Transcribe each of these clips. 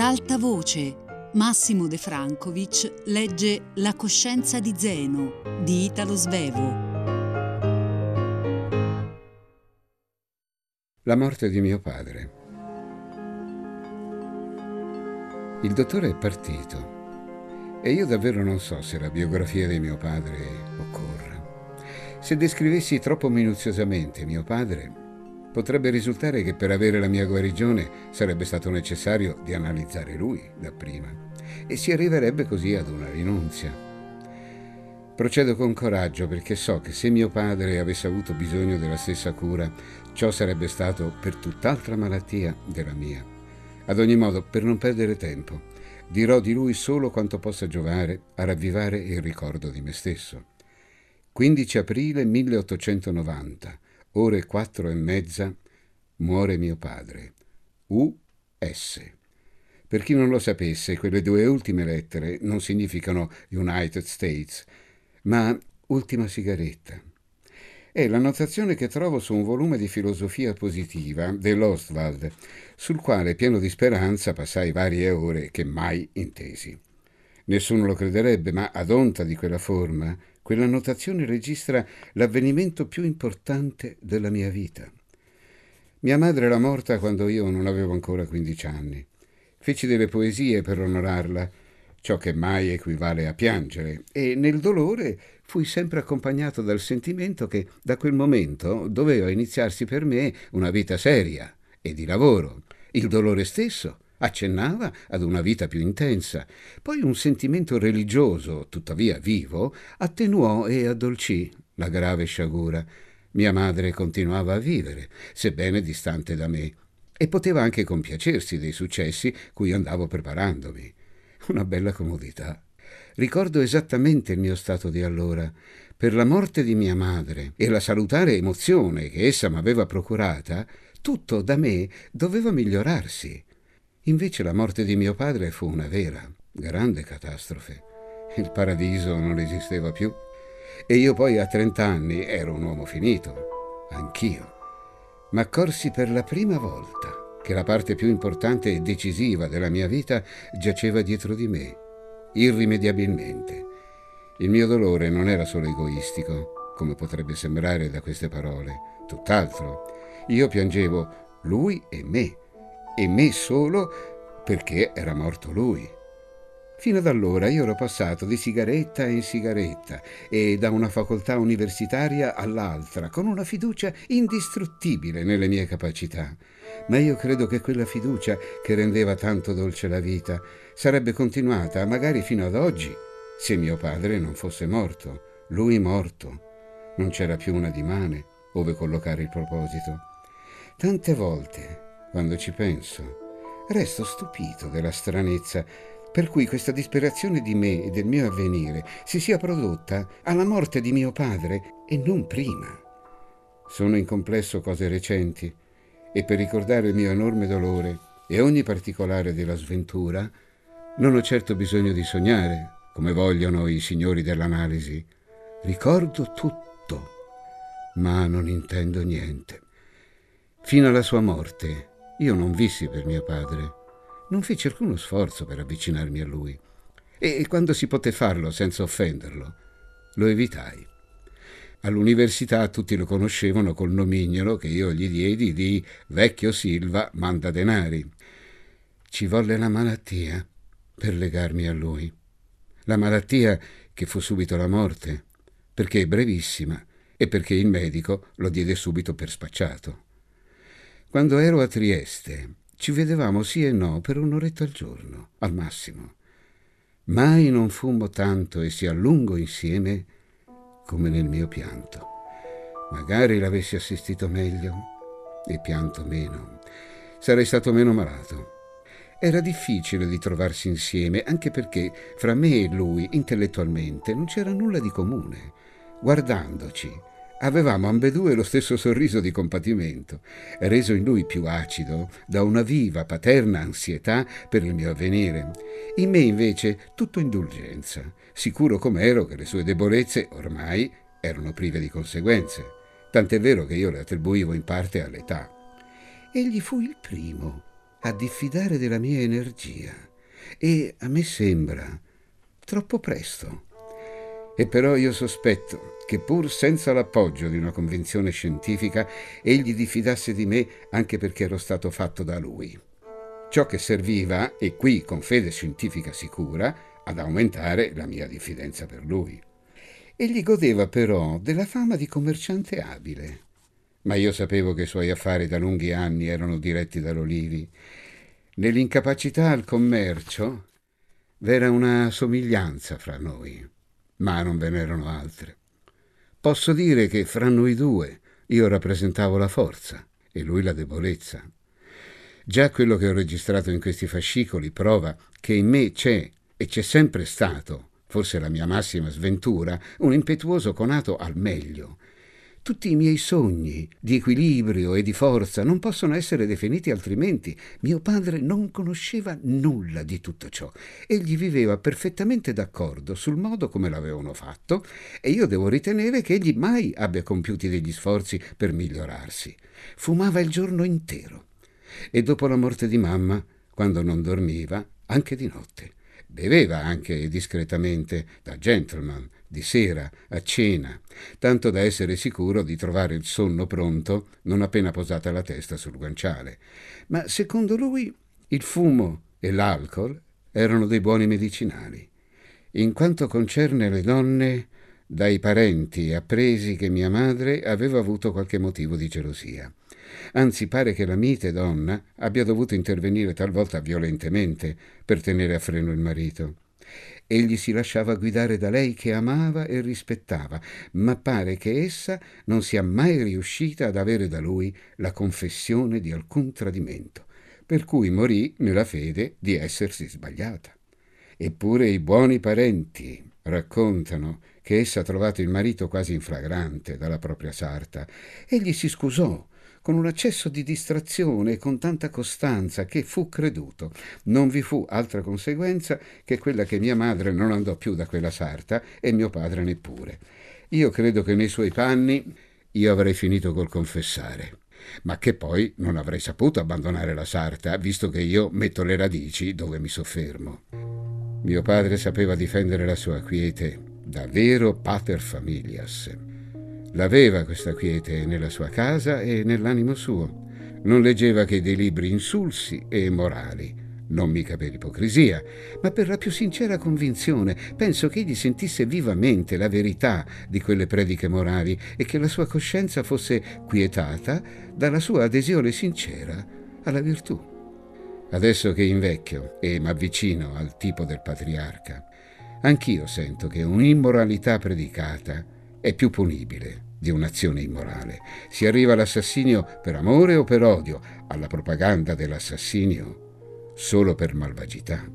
Ad alta voce, Massimo De Francovich legge La coscienza di Zeno di Italo Svevo. La morte di mio padre. Il dottore è partito e io davvero non so se la biografia di mio padre occorra. Se descrivessi troppo minuziosamente mio padre, potrebbe risultare che per avere la mia guarigione sarebbe stato necessario di analizzare lui dapprima e si arriverebbe così ad una rinunzia. Procedo con coraggio perché so che se mio padre avesse avuto bisogno della stessa cura, ciò sarebbe stato per tutt'altra malattia della mia. Ad ogni modo, per non perdere tempo, dirò di lui solo quanto possa giovare a ravvivare il ricordo di me stesso. 15 aprile 1890, ore 4:30, muore mio padre. U.S. Per chi non lo sapesse, quelle due ultime lettere non significano United States, ma ultima sigaretta. È l'annotazione che trovo su un volume di filosofia positiva dell'Ostwald, sul quale, pieno di speranza, passai varie ore che mai intesi. Nessuno lo crederebbe, ma ad onta di quella forma, quell'annotazione registra l'avvenimento più importante della mia vita. Mia madre era morta quando io non avevo ancora 15 anni. Feci delle poesie per onorarla, ciò che mai equivale a piangere, e nel dolore fui sempre accompagnato dal sentimento che da quel momento doveva iniziarsi per me una vita seria e di lavoro. Il dolore stesso accennava ad una vita più intensa. Poi un sentimento religioso, tuttavia vivo, attenuò e addolcì la grave sciagura. Mia madre continuava a vivere, sebbene distante da me, e poteva anche compiacersi dei successi cui andavo preparandomi. Una bella comodità. Ricordo esattamente il mio stato di allora. Per la morte di mia madre e la salutare emozione che essa m'aveva procurata, tutto da me doveva migliorarsi. Invece la morte di mio padre fu una vera, grande catastrofe. Il paradiso non esisteva più. E io poi a 30 anni ero un uomo finito. Anch'io. Ma accorsi per la prima volta che la parte più importante e decisiva della mia vita giaceva dietro di me, irrimediabilmente. Il mio dolore non era solo egoistico, come potrebbe sembrare da queste parole, tutt'altro. Io piangevo lui e me solo perché era morto lui. Fino ad allora io ero passato di sigaretta in sigaretta e da una facoltà universitaria all'altra, con una fiducia indistruttibile nelle mie capacità. Ma io credo che quella fiducia che rendeva tanto dolce la vita sarebbe continuata, magari fino ad oggi, se mio padre non fosse morto. Lui morto. Non c'era più una dimane ove collocare il proposito. Tante volte, quando ci penso, resto stupito della stranezza per cui questa disperazione di me e del mio avvenire si sia prodotta alla morte di mio padre e non prima. Sono in complesso cose recenti e per ricordare il mio enorme dolore e ogni particolare della sventura non ho certo bisogno di sognare, come vogliono i signori dell'analisi. Ricordo tutto, ma non intendo niente. Fino alla sua morte io non vissi per mio padre. Non feci alcuno sforzo per avvicinarmi a lui e quando si poté farlo senza offenderlo, lo evitai. All'università tutti lo conoscevano col nomignolo che io gli diedi di Vecchio Silva manda denari. Ci volle la malattia per legarmi a lui. La malattia che fu subito la morte, perché brevissima e perché il medico lo diede subito per spacciato. Quando ero a Trieste ci vedevamo sì e no per un'oretta al giorno, al massimo. Mai non fummo tanto e si a lungo insieme come nel mio pianto. Magari l'avessi assistito meglio e pianto meno. Sarei stato meno malato. Era difficile di trovarsi insieme, anche perché fra me e lui, intellettualmente, non c'era nulla di comune. Guardandoci, avevamo ambedue lo stesso sorriso di compatimento, reso in lui più acido da una viva paterna ansietà per il mio avvenire. In me invece tutto indulgenza, sicuro com'ero che le sue debolezze ormai erano prive di conseguenze, tant'è vero che io le attribuivo in parte all'età. Egli fu il primo a diffidare della mia energia e a me sembra troppo presto. E però io sospetto che pur senza l'appoggio di una convinzione scientifica egli diffidasse di me anche perché ero stato fatto da lui. Ciò che serviva, e qui con fede scientifica sicura, ad aumentare la mia diffidenza per lui. Egli godeva però della fama di commerciante abile, ma io sapevo che i suoi affari da lunghi anni erano diretti dall'Olivi. Nell'incapacità al commercio v'era una somiglianza fra noi, ma non ve n'erano altre. Posso dire che fra noi due io rappresentavo la forza e lui la debolezza. Già quello che ho registrato in questi fascicoli prova che in me c'è, e c'è sempre stato, forse la mia massima sventura, un impetuoso conato al meglio. Tutti i miei sogni di equilibrio e di forza non possono essere definiti altrimenti. Mio padre non conosceva nulla di tutto ciò. Egli viveva perfettamente d'accordo sul modo come l'avevano fatto e io devo ritenere che egli mai abbia compiuti degli sforzi per migliorarsi. Fumava il giorno intero. E dopo la morte di mamma, quando non dormiva, anche di notte. Beveva anche discretamente, da gentleman, di sera, a cena, tanto da essere sicuro di trovare il sonno pronto non appena posata la testa sul guanciale. Ma secondo lui il fumo e l'alcol erano dei buoni medicinali. In quanto concerne le donne, dai parenti appresi che mia madre aveva avuto qualche motivo di gelosia. Anzi, pare che la mite donna abbia dovuto intervenire talvolta violentemente per tenere a freno il marito. Egli si lasciava guidare da lei che amava e rispettava, ma pare che essa non sia mai riuscita ad avere da lui la confessione di alcun tradimento, per cui morì nella fede di essersi sbagliata. Eppure i buoni parenti raccontano che essa ha trovato il marito quasi in flagrante dalla propria sarta. Egli si scusò con un accesso di distrazione e con tanta costanza che fu creduto. Non vi fu altra conseguenza che quella che mia madre non andò più da quella sarta e mio padre neppure. Io credo che nei suoi panni io avrei finito col confessare, ma che poi non avrei saputo abbandonare la sarta, visto che io metto le radici dove mi soffermo. Mio padre sapeva difendere la sua quiete da vero pater familias. L'aveva questa quiete nella sua casa e nell'animo suo. Non leggeva che dei libri insulsi e morali, non mica per ipocrisia, ma per la più sincera convinzione. Penso che egli sentisse vivamente la verità di quelle prediche morali e che la sua coscienza fosse quietata dalla sua adesione sincera alla virtù. Adesso che invecchio e m'avvicino al tipo del patriarca, anch'io sento che un'immoralità predicata è più punibile di un'azione immorale. Si arriva all'assassinio per amore o per odio, alla propaganda dell'assassinio solo per malvagità.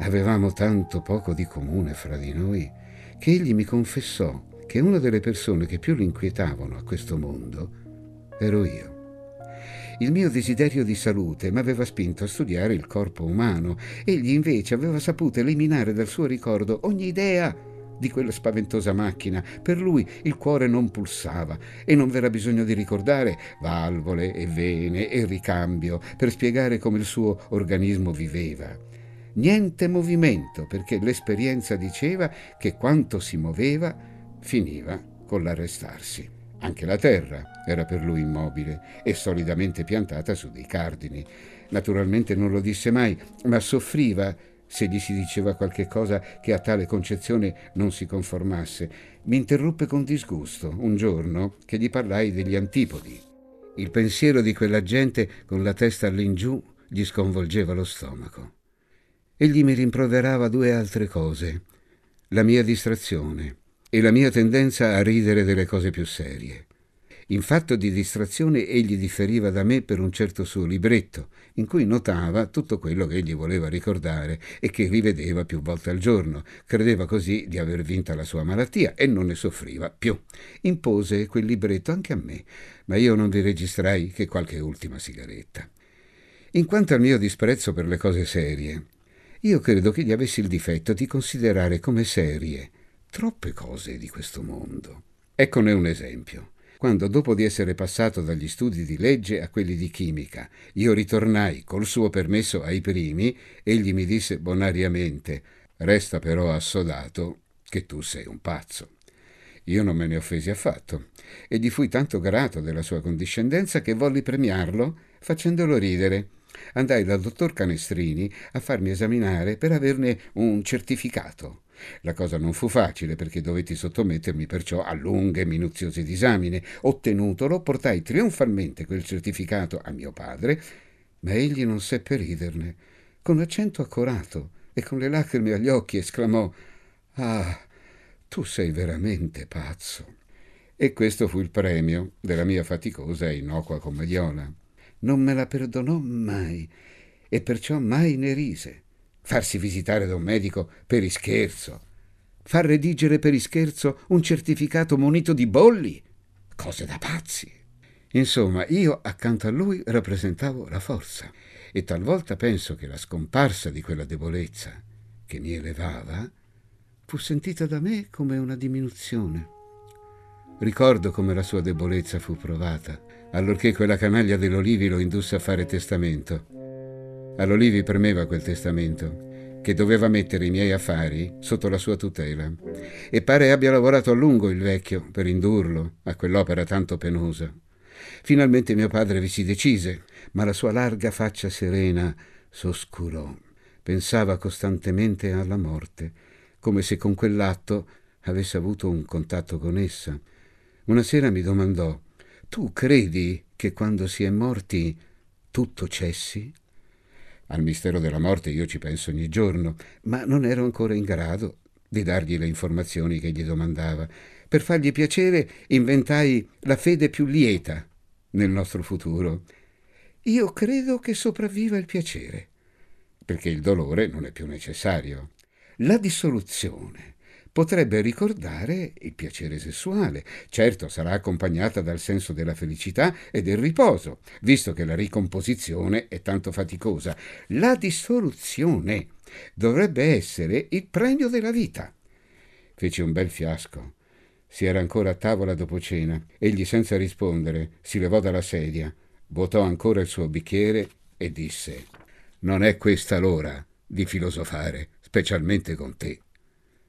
Avevamo tanto poco di comune fra di noi che egli mi confessò che una delle persone che più l'inquietavano a questo mondo ero io. Il mio desiderio di salute m'aveva spinto a studiare il corpo umano. Egli invece aveva saputo eliminare dal suo ricordo ogni idea di quella spaventosa macchina. Per lui il cuore non pulsava e non v'era bisogno di ricordare valvole e vene e ricambio per spiegare come il suo organismo viveva. Niente movimento, perché l'esperienza diceva che quanto si muoveva finiva con l'arrestarsi. Anche la terra era per lui immobile e solidamente piantata su dei cardini. Naturalmente non lo disse mai, ma soffriva se gli si diceva qualche cosa che a tale concezione non si conformasse. Mi interruppe con disgusto un giorno che gli parlai degli antipodi. Il pensiero di quella gente con la testa all'ingiù gli sconvolgeva lo stomaco. Egli mi rimproverava due altre cose: la mia distrazione e la mia tendenza a ridere delle cose più serie. In fatto di distrazione egli differiva da me per un certo suo libretto, in cui notava tutto quello che egli voleva ricordare e che rivedeva più volte al giorno. Credeva così di aver vinta la sua malattia e non ne soffriva più. Impose quel libretto anche a me, ma io non vi registrai che qualche ultima sigaretta. In quanto al mio disprezzo per le cose serie, io credo che gli avessi il difetto di considerare come serie troppe cose di questo mondo. Eccone un esempio. quando, dopo di essere passato dagli studi di legge a quelli di chimica, io ritornai col suo permesso ai primi, egli mi disse bonariamente: «Resta però assodato che tu sei un pazzo». Io non me ne offesi affatto e gli fui tanto grato della sua condiscendenza che volli premiarlo facendolo ridere. Andai dal dottor Canestrini a farmi esaminare per averne un certificato. La cosa non fu facile, perché dovetti sottomettermi perciò a lunghe e minuziose disamine. Ottenutolo, portai trionfalmente quel certificato a mio padre, ma egli non seppe riderne. Con accento accorato e con le lacrime agli occhi esclamò: «Ah, tu sei veramente pazzo!» E questo fu il premio della mia faticosa e innocua commediola. Non me la perdonò mai e perciò mai ne rise. Farsi visitare da un medico per ischerzo, far redigere per ischerzo un certificato munito di bolli, cose da pazzi. Insomma, io accanto a lui rappresentavo la forza, e talvolta penso che la scomparsa di quella debolezza che mi elevava fu sentita da me come una diminuzione. Ricordo come la sua debolezza fu provata allorché quella canaglia dell'Olivi lo indusse a fare testamento. All'Olivi premeva quel testamento che doveva mettere i miei affari sotto la sua tutela, e pare abbia lavorato a lungo il vecchio per indurlo a quell'opera tanto penosa. Finalmente mio padre vi si decise, ma la sua larga faccia serena s'oscurò. Pensava costantemente alla morte, come se con quell'atto avesse avuto un contatto con essa. Una sera mi domandò: «Tu credi che quando si è morti tutto cessi?» Al mistero della morte io ci penso ogni giorno, ma non ero ancora in grado di dargli le informazioni che gli domandava. Per fargli piacere inventai la fede più lieta nel nostro futuro. «Io credo che sopravviva il piacere, perché il dolore non è più necessario. La dissoluzione potrebbe ricordare il piacere sessuale. Certo, sarà accompagnata dal senso della felicità e del riposo, visto che la ricomposizione è tanto faticosa. La dissoluzione dovrebbe essere il premio della vita». Fece un bel fiasco. Si era ancora a tavola dopo cena. Egli, senza rispondere, si levò dalla sedia, vuotò ancora il suo bicchiere e disse: «Non è questa l'ora di filosofare, specialmente con te».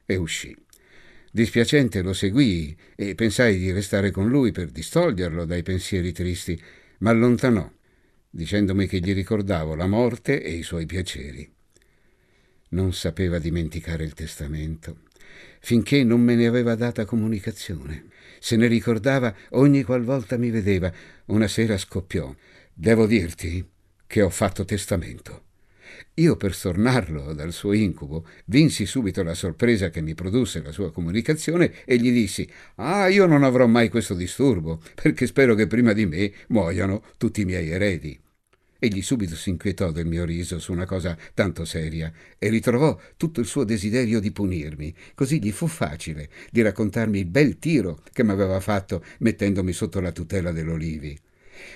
E uscì. Dispiacente lo seguii e pensai di restare con lui per distoglierlo dai pensieri tristi, ma allontanò, dicendomi che gli ricordavo la morte e i suoi piaceri. Non sapeva dimenticare il testamento, finché non me ne aveva data comunicazione. Se ne ricordava ogni qualvolta mi vedeva. Una sera scoppiò: «Devo dirti che ho fatto testamento». Io, per stornarlo dal suo incubo, vinsi subito la sorpresa che mi produsse la sua comunicazione e gli dissi: «Ah, io non avrò mai questo disturbo, perché spero che prima di me muoiano tutti i miei eredi». Egli subito si inquietò del mio riso su una cosa tanto seria e ritrovò tutto il suo desiderio di punirmi. Così gli fu facile di raccontarmi il bel tiro che mi aveva fatto mettendomi sotto la tutela dell'Olivi.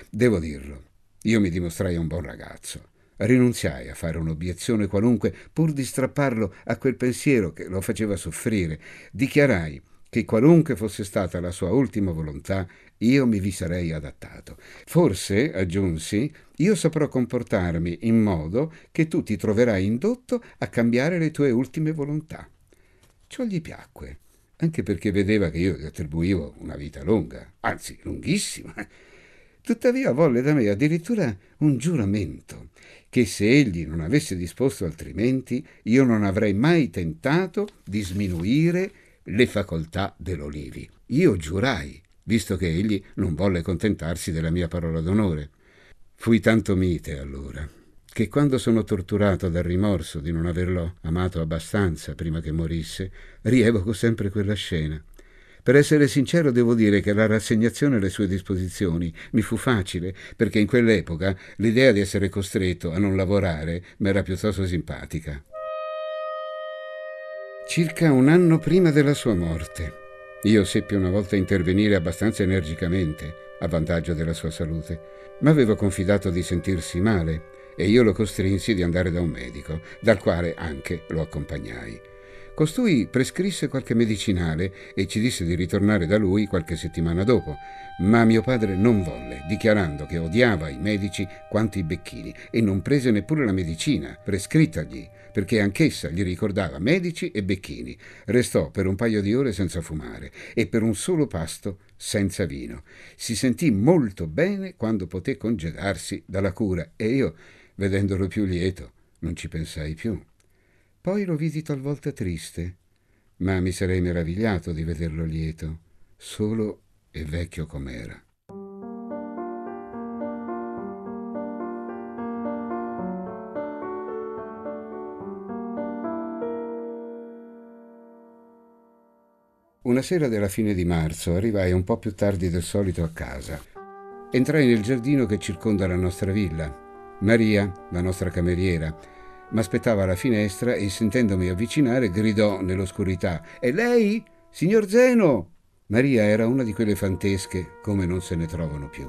Devo dirlo, io mi dimostrai un buon ragazzo. Rinunziai a fare un'obiezione qualunque pur di strapparlo a quel pensiero che lo faceva soffrire. Dichiarai che, qualunque fosse stata la sua ultima volontà, io mi vi sarei adattato. «Forse», aggiunsi, «io saprò comportarmi in modo che tu ti troverai indotto a cambiare le tue ultime volontà». Ciò gli piacque, anche perché vedeva che io gli attribuivo una vita lunga, anzi lunghissima. Tuttavia volle da me addirittura un giuramento che, se egli non avesse disposto altrimenti, io non avrei mai tentato di sminuire le facoltà dell'Olivi. Io giurai, visto che egli non volle contentarsi della mia parola d'onore. Fui tanto mite allora che, quando sono torturato dal rimorso di non averlo amato abbastanza prima che morisse, rievoco sempre quella scena. Per essere sincero, devo dire che la rassegnazione alle sue disposizioni mi fu facile, perché in quell'epoca l'idea di essere costretto a non lavorare m'era piuttosto simpatica. Circa un anno prima della sua morte, io seppi una volta intervenire abbastanza energicamente a vantaggio della sua salute, ma aveva confidato di sentirsi male e io lo costrinsi di andare da un medico, dal quale anche lo accompagnai. Costui prescrisse qualche medicinale e ci disse di ritornare da lui qualche settimana dopo, ma mio padre non volle, dichiarando che odiava i medici quanto i becchini, e non prese neppure la medicina prescrittagli, perché anch'essa gli ricordava medici e becchini. Restò per un paio di ore senza fumare e per un solo pasto senza vino. Si sentì molto bene quando poté congedarsi dalla cura e io, vedendolo più lieto, non ci pensai più. Poi lo vidi talvolta triste, ma mi sarei meravigliato di vederlo lieto, solo e vecchio com'era. Una sera della fine di marzo arrivai un po' più tardi del solito a casa. Entrai nel giardino che circonda la nostra villa. Maria, la nostra cameriera, m'aspettava alla finestra e, sentendomi avvicinare, gridò nell'oscurità: «È lei, signor Zeno?» Maria era una di quelle fantesche come non se ne trovano più.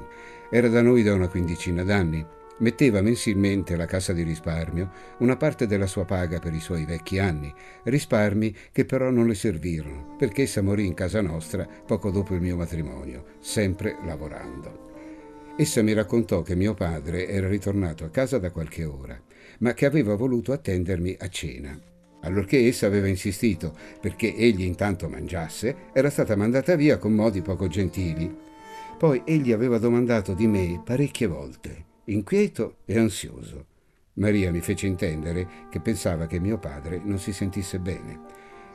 Era da noi da una quindicina d'anni. Metteva mensilmente alla Cassa di Risparmio una parte della sua paga per i suoi vecchi anni, risparmi che però non le servirono, perché essa morì in casa nostra poco dopo il mio matrimonio, sempre lavorando. Essa mi raccontò che mio padre era ritornato a casa da qualche ora, ma che aveva voluto attendermi a cena. Allorché essa aveva insistito perché egli intanto mangiasse, era stata mandata via con modi poco gentili. Poi egli aveva domandato di me parecchie volte, inquieto e ansioso. Maria mi fece intendere che pensava che mio padre non si sentisse bene.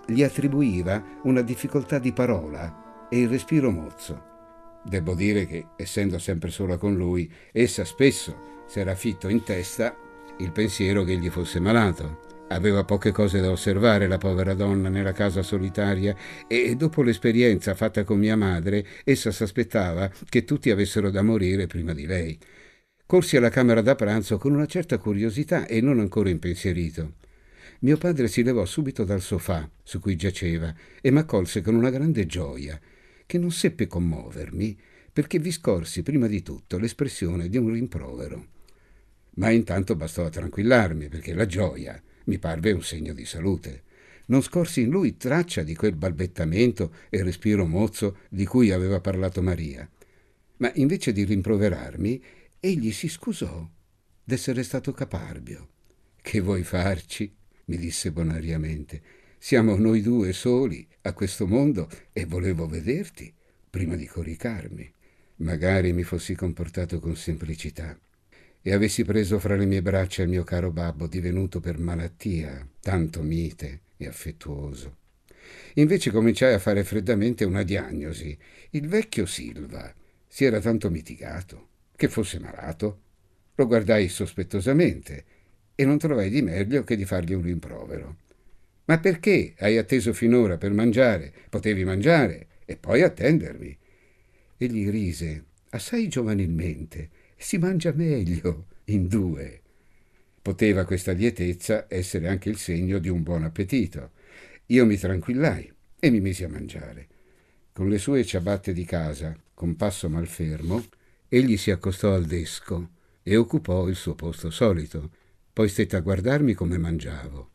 Gli attribuiva una difficoltà di parola e il respiro mozzo. Debbo dire che, essendo sempre sola con lui, essa spesso s'era fitto in testa il pensiero che egli fosse malato. Aveva poche cose da osservare la povera donna nella casa solitaria e, dopo l'esperienza fatta con mia madre, essa s'aspettava che tutti avessero da morire prima di lei. Corsi alla camera da pranzo con una certa curiosità e non ancora impensierito. Mio padre si levò subito dal sofà su cui giaceva e m'accolse con una grande gioia, che non seppe commuovermi, perché vi scorsi prima di tutto l'espressione di un rimprovero. Ma intanto bastò a tranquillarmi, perché la gioia mi parve un segno di salute. Non scorsi in lui traccia di quel balbettamento e respiro mozzo di cui aveva parlato Maria. Ma invece di rimproverarmi, egli si scusò d'essere stato caparbio. «Che vuoi farci?» mi disse bonariamente. «Siamo noi due soli a questo mondo e volevo vederti prima di coricarmi». Magari mi fossi comportato con semplicità e avessi preso fra le mie braccia il mio caro babbo, divenuto per malattia tanto mite e affettuoso. Invece cominciai a fare freddamente una diagnosi. Il vecchio Silva si era tanto mitigato che fosse malato. Lo guardai sospettosamente e non trovai di meglio che di fargli un rimprovero. «Ma perché hai atteso finora per mangiare? Potevi mangiare e poi attendermi». Egli rise assai giovanilmente: «Si mangia meglio in due». Poteva questa lietezza essere anche il segno di un buon appetito. Io mi tranquillai e mi misi a mangiare. Con le sue ciabatte di casa, con passo malfermo, egli si accostò al desco e occupò il suo posto solito. Poi stette a guardarmi come mangiavo,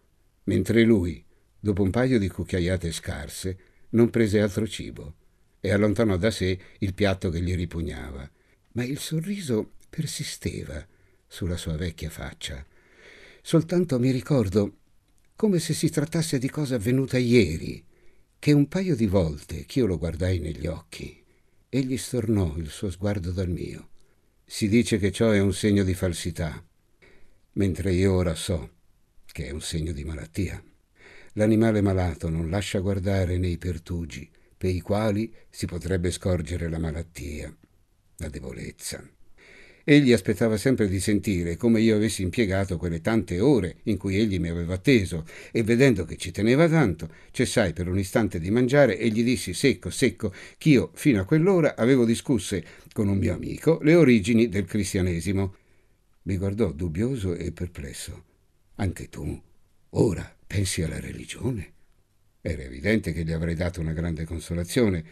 mentre lui, dopo un paio di cucchiaiate scarse, non prese altro cibo e allontanò da sé il piatto che gli ripugnava. Ma il sorriso persisteva sulla sua vecchia faccia. Soltanto mi ricordo, come se si trattasse di cosa avvenuta ieri, che un paio di volte ch'io lo guardai negli occhi, egli stornò il suo sguardo dal mio. Si dice che ciò è un segno di falsità, mentre io ora so che è un segno di malattia. L'animale malato non lascia guardare nei pertugi per i quali si potrebbe scorgere la malattia, la debolezza. Egli aspettava sempre di sentire come io avessi impiegato quelle tante ore in cui egli mi aveva atteso, e vedendo che ci teneva tanto, cessai per un istante di mangiare e gli dissi secco ch'io fino a quell'ora avevo discusse con un mio amico le origini del cristianesimo. Mi guardò dubbioso e perplesso. «Anche tu, ora, pensi alla religione?» Era evidente che gli avrei dato una grande consolazione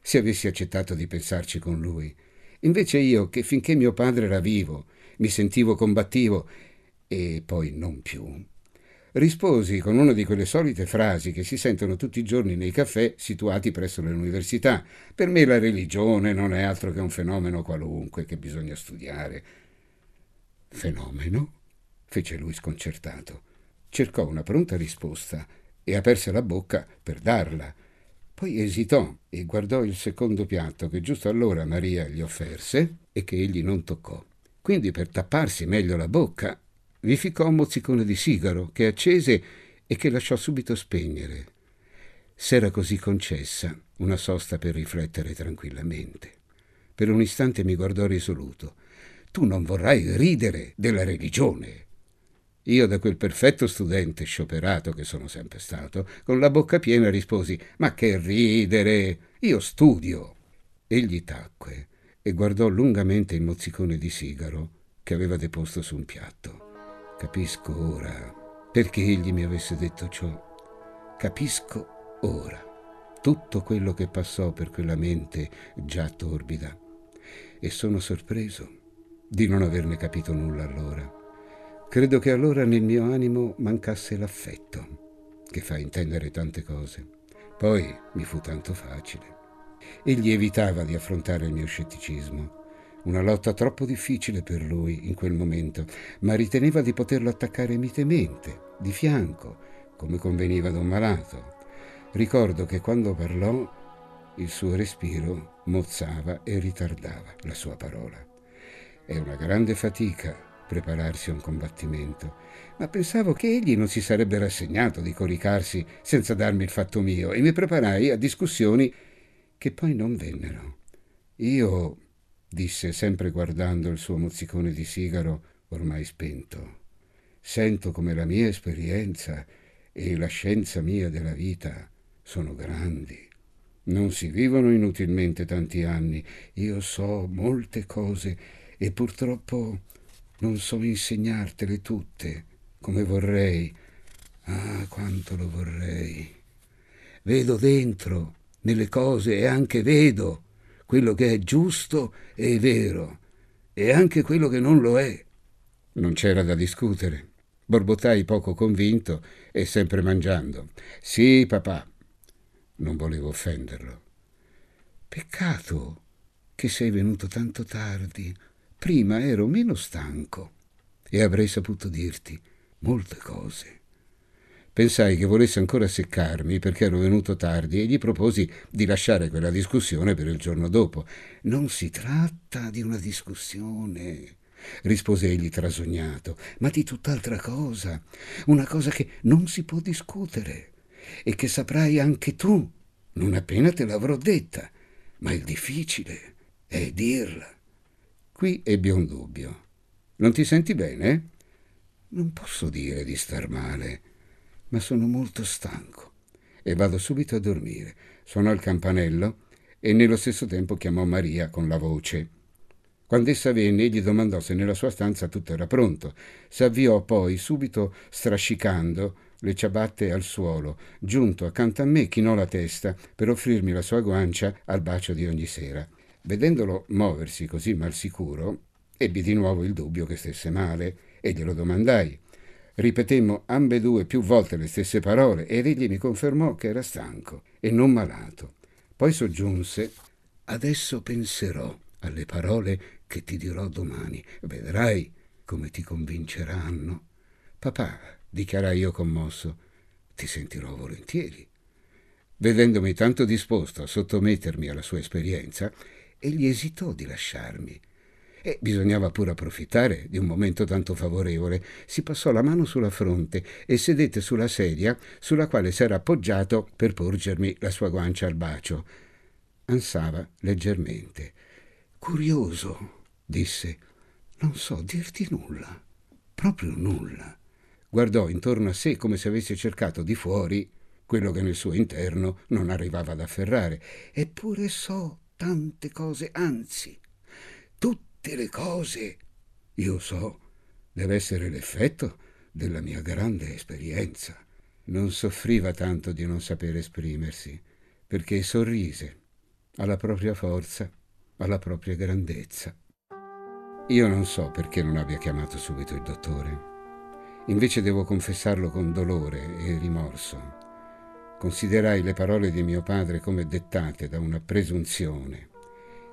se avessi accettato di pensarci con lui. Invece io, che finché mio padre era vivo mi sentivo combattivo e poi non più, risposi con una di quelle solite frasi che si sentono tutti i giorni nei caffè situati presso le università. Per me la religione non è altro che un fenomeno qualunque che bisogna studiare. Fenomeno? Fece lui sconcertato. Cercò una pronta risposta e aperse la bocca per darla. Poi esitò e guardò il secondo piatto che giusto allora Maria gli offerse e che egli non toccò. Quindi, per tapparsi meglio la bocca, vi ficcò un mozzicone di sigaro che accese e che lasciò subito spegnere. S'era così concessa una sosta per riflettere tranquillamente. Per un istante mi guardò risoluto. «Tu non vorrai ridere della religione!» Io, da quel perfetto studente scioperato che sono sempre stato, con la bocca piena risposi «Ma che ridere! Io studio!» Egli tacque e guardò lungamente il mozzicone di sigaro che aveva deposto su un piatto. Capisco ora perché egli mi avesse detto ciò. Capisco ora tutto quello che passò per quella mente già torbida. E sono sorpreso di non averne capito nulla allora. Credo che allora nel mio animo mancasse l'affetto, che fa intendere tante cose. Poi mi fu tanto facile. Egli evitava di affrontare il mio scetticismo. Una lotta troppo difficile per lui in quel momento, ma riteneva di poterlo attaccare mitemente, di fianco, come conveniva ad un malato. Ricordo che quando parlò, il suo respiro mozzava e ritardava la sua parola. È una grande fatica prepararsi a un combattimento, ma pensavo che egli non si sarebbe rassegnato di coricarsi senza darmi il fatto mio e mi preparai a discussioni che poi non vennero. Io, disse sempre guardando il suo mozzicone di sigaro ormai spento, sento come la mia esperienza e la scienza mia della vita sono grandi. Non si vivono inutilmente tanti anni. Io so molte cose e purtroppo non so insegnartele tutte come vorrei. Ah, quanto lo vorrei! Vedo dentro, nelle cose, e anche vedo quello che è giusto e vero, e anche quello che non lo è. Non c'era da discutere. Borbottai poco convinto e sempre mangiando. Sì, papà. Non volevo offenderlo. Peccato che sei venuto tanto tardi. Prima ero meno stanco e avrei saputo dirti molte cose. Pensai che volesse ancora seccarmi perché ero venuto tardi e gli proposi di lasciare quella discussione per il giorno dopo. «Non si tratta di una discussione», rispose egli trasognato, «ma di tutt'altra cosa, una cosa che non si può discutere e che saprai anche tu, non appena te l'avrò detta, ma il difficile è dirla». Qui ebbi un dubbio. «Non ti senti bene?» «Non posso dire di star male, ma sono molto stanco e vado subito a dormire». Suonò il campanello e nello stesso tempo chiamò Maria con la voce. Quando essa venne, gli domandò se nella sua stanza tutto era pronto. S'avviò poi subito strascicando le ciabatte al suolo. Giunto accanto a me, chinò la testa per offrirmi la sua guancia al bacio di ogni sera. Vedendolo moversi così mal sicuro, ebbi di nuovo il dubbio che stesse male e glielo domandai. Ripetemmo ambedue più volte le stesse parole ed egli mi confermò che era stanco e non malato. Poi soggiunse: «Adesso penserò alle parole che ti dirò domani. Vedrai come ti convinceranno». «Papà», dichiarai io commosso, «ti sentirò volentieri». Vedendomi tanto disposto a sottomettermi alla sua esperienza, egli esitò di lasciarmi. E bisognava pure approfittare di un momento tanto favorevole. Si passò la mano sulla fronte e sedette sulla sedia sulla quale s'era appoggiato per porgermi la sua guancia al bacio. Ansava leggermente. «Curioso», disse, «non so dirti nulla, proprio nulla». Guardò intorno a sé come se avesse cercato di fuori quello che nel suo interno non arrivava ad afferrare. «Eppure so tante cose, anzi, tutte le cose io so. Deve essere l'effetto della mia grande esperienza». Non soffriva tanto di non sapere esprimersi, perché sorrise alla propria forza, alla propria grandezza. Io non so perché non abbia chiamato subito il dottore. Invece devo confessarlo con dolore e rimorso. Considerai le parole di mio padre come dettate da una presunzione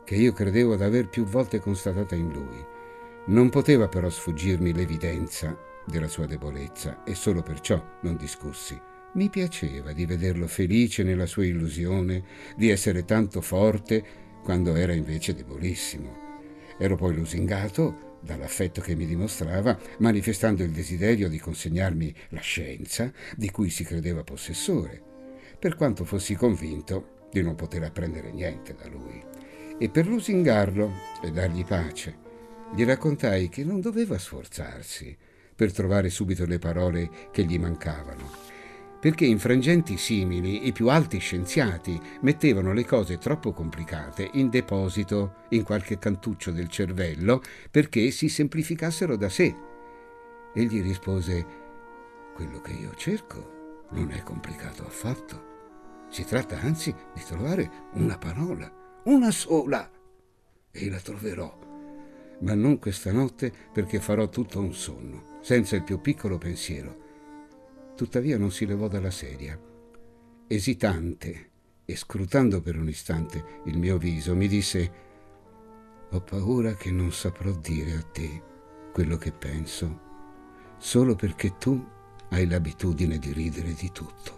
che io credevo d'aver più volte constatata in lui. Non poteva però sfuggirmi l'evidenza della sua debolezza e solo perciò non discussi. Mi piaceva di vederlo felice nella sua illusione di essere tanto forte quando era invece debolissimo. Ero poi lusingato dall'affetto che mi dimostrava, manifestando il desiderio di consegnarmi la scienza di cui si credeva possessore, per quanto fossi convinto di non poter apprendere niente da lui. E per lusingarlo e dargli pace, gli raccontai che non doveva sforzarsi per trovare subito le parole che gli mancavano, perché in frangenti simili i più alti scienziati mettevano le cose troppo complicate in deposito in qualche cantuccio del cervello perché si semplificassero da sé. Egli rispose: quello che io cerco non è complicato affatto. Si tratta anzi di trovare una parola, una sola, e la troverò, ma non questa notte perché farò tutto un sonno, senza il più piccolo pensiero. Tuttavia non si levò dalla sedia. Esitante e scrutando per un istante il mio viso, mi disse: «Ho paura che non saprò dire a te quello che penso, solo perché tu hai l'abitudine di ridere di tutto».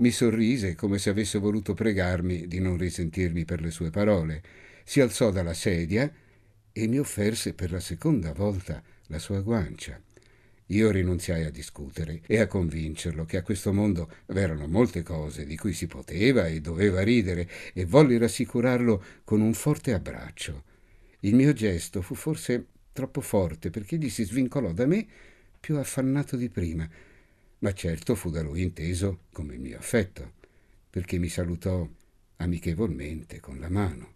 Mi sorrise come se avesse voluto pregarmi di non risentirmi per le sue parole. Si alzò dalla sedia e mi offerse per la seconda volta la sua guancia. Io rinunziai a discutere e a convincerlo che a questo mondo v'erano molte cose di cui si poteva e doveva ridere, e volli rassicurarlo con un forte abbraccio. Il mio gesto fu forse troppo forte perché egli si svincolò da me più affannato di prima, ma certo fu da lui inteso come il mio affetto, perché mi salutò amichevolmente con la mano.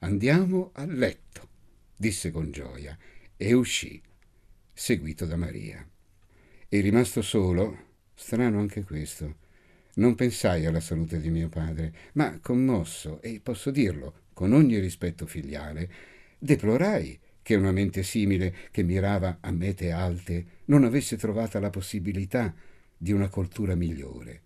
«Andiamo a letto», disse con gioia, e uscì, seguito da Maria. E rimasto solo, strano anche questo, non pensai alla salute di mio padre, ma commosso, e posso dirlo con ogni rispetto filiale, deplorai che una mente simile che mirava a mete alte non avesse trovata la possibilità di una coltura migliore.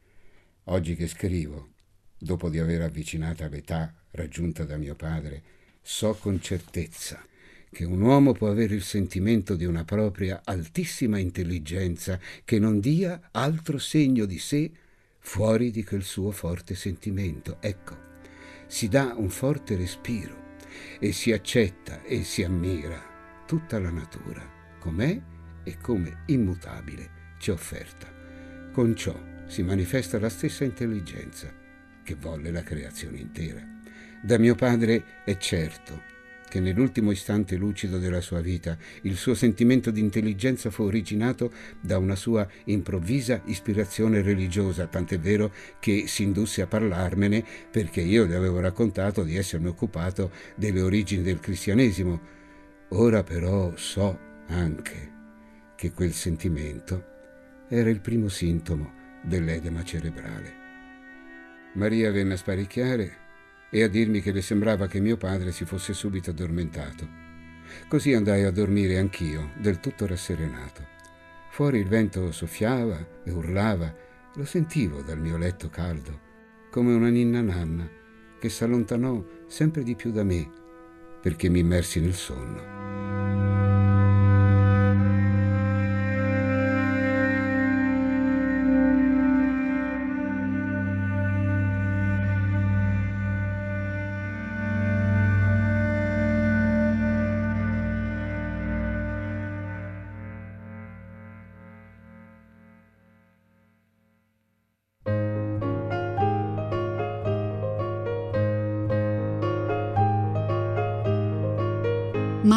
Oggi che scrivo, dopo di aver avvicinata l'età raggiunta da mio padre, so con certezza che un uomo può avere il sentimento di una propria altissima intelligenza che non dia altro segno di sé fuori di quel suo forte sentimento. Ecco, si dà un forte respiro e si accetta e si ammira tutta la natura, com'è e come immutabile ci è offerta. Con ciò si manifesta la stessa intelligenza che volle la creazione intera. Da mio padre è certo che nell'ultimo istante lucido della sua vita il suo sentimento di intelligenza fu originato da una sua improvvisa ispirazione religiosa, tant'è vero che si indusse a parlarmene perché io gli avevo raccontato di essermi occupato delle origini del cristianesimo. Ora però so anche che quel sentimento era il primo sintomo dell'edema cerebrale. Maria venne a sparicchiare e a dirmi che le sembrava che mio padre si fosse subito addormentato. Così andai a dormire anch'io, del tutto rasserenato. Fuori il vento soffiava e urlava, lo sentivo dal mio letto caldo, come una ninna nanna che s'allontanò sempre di più da me, perché mi immersi nel sonno.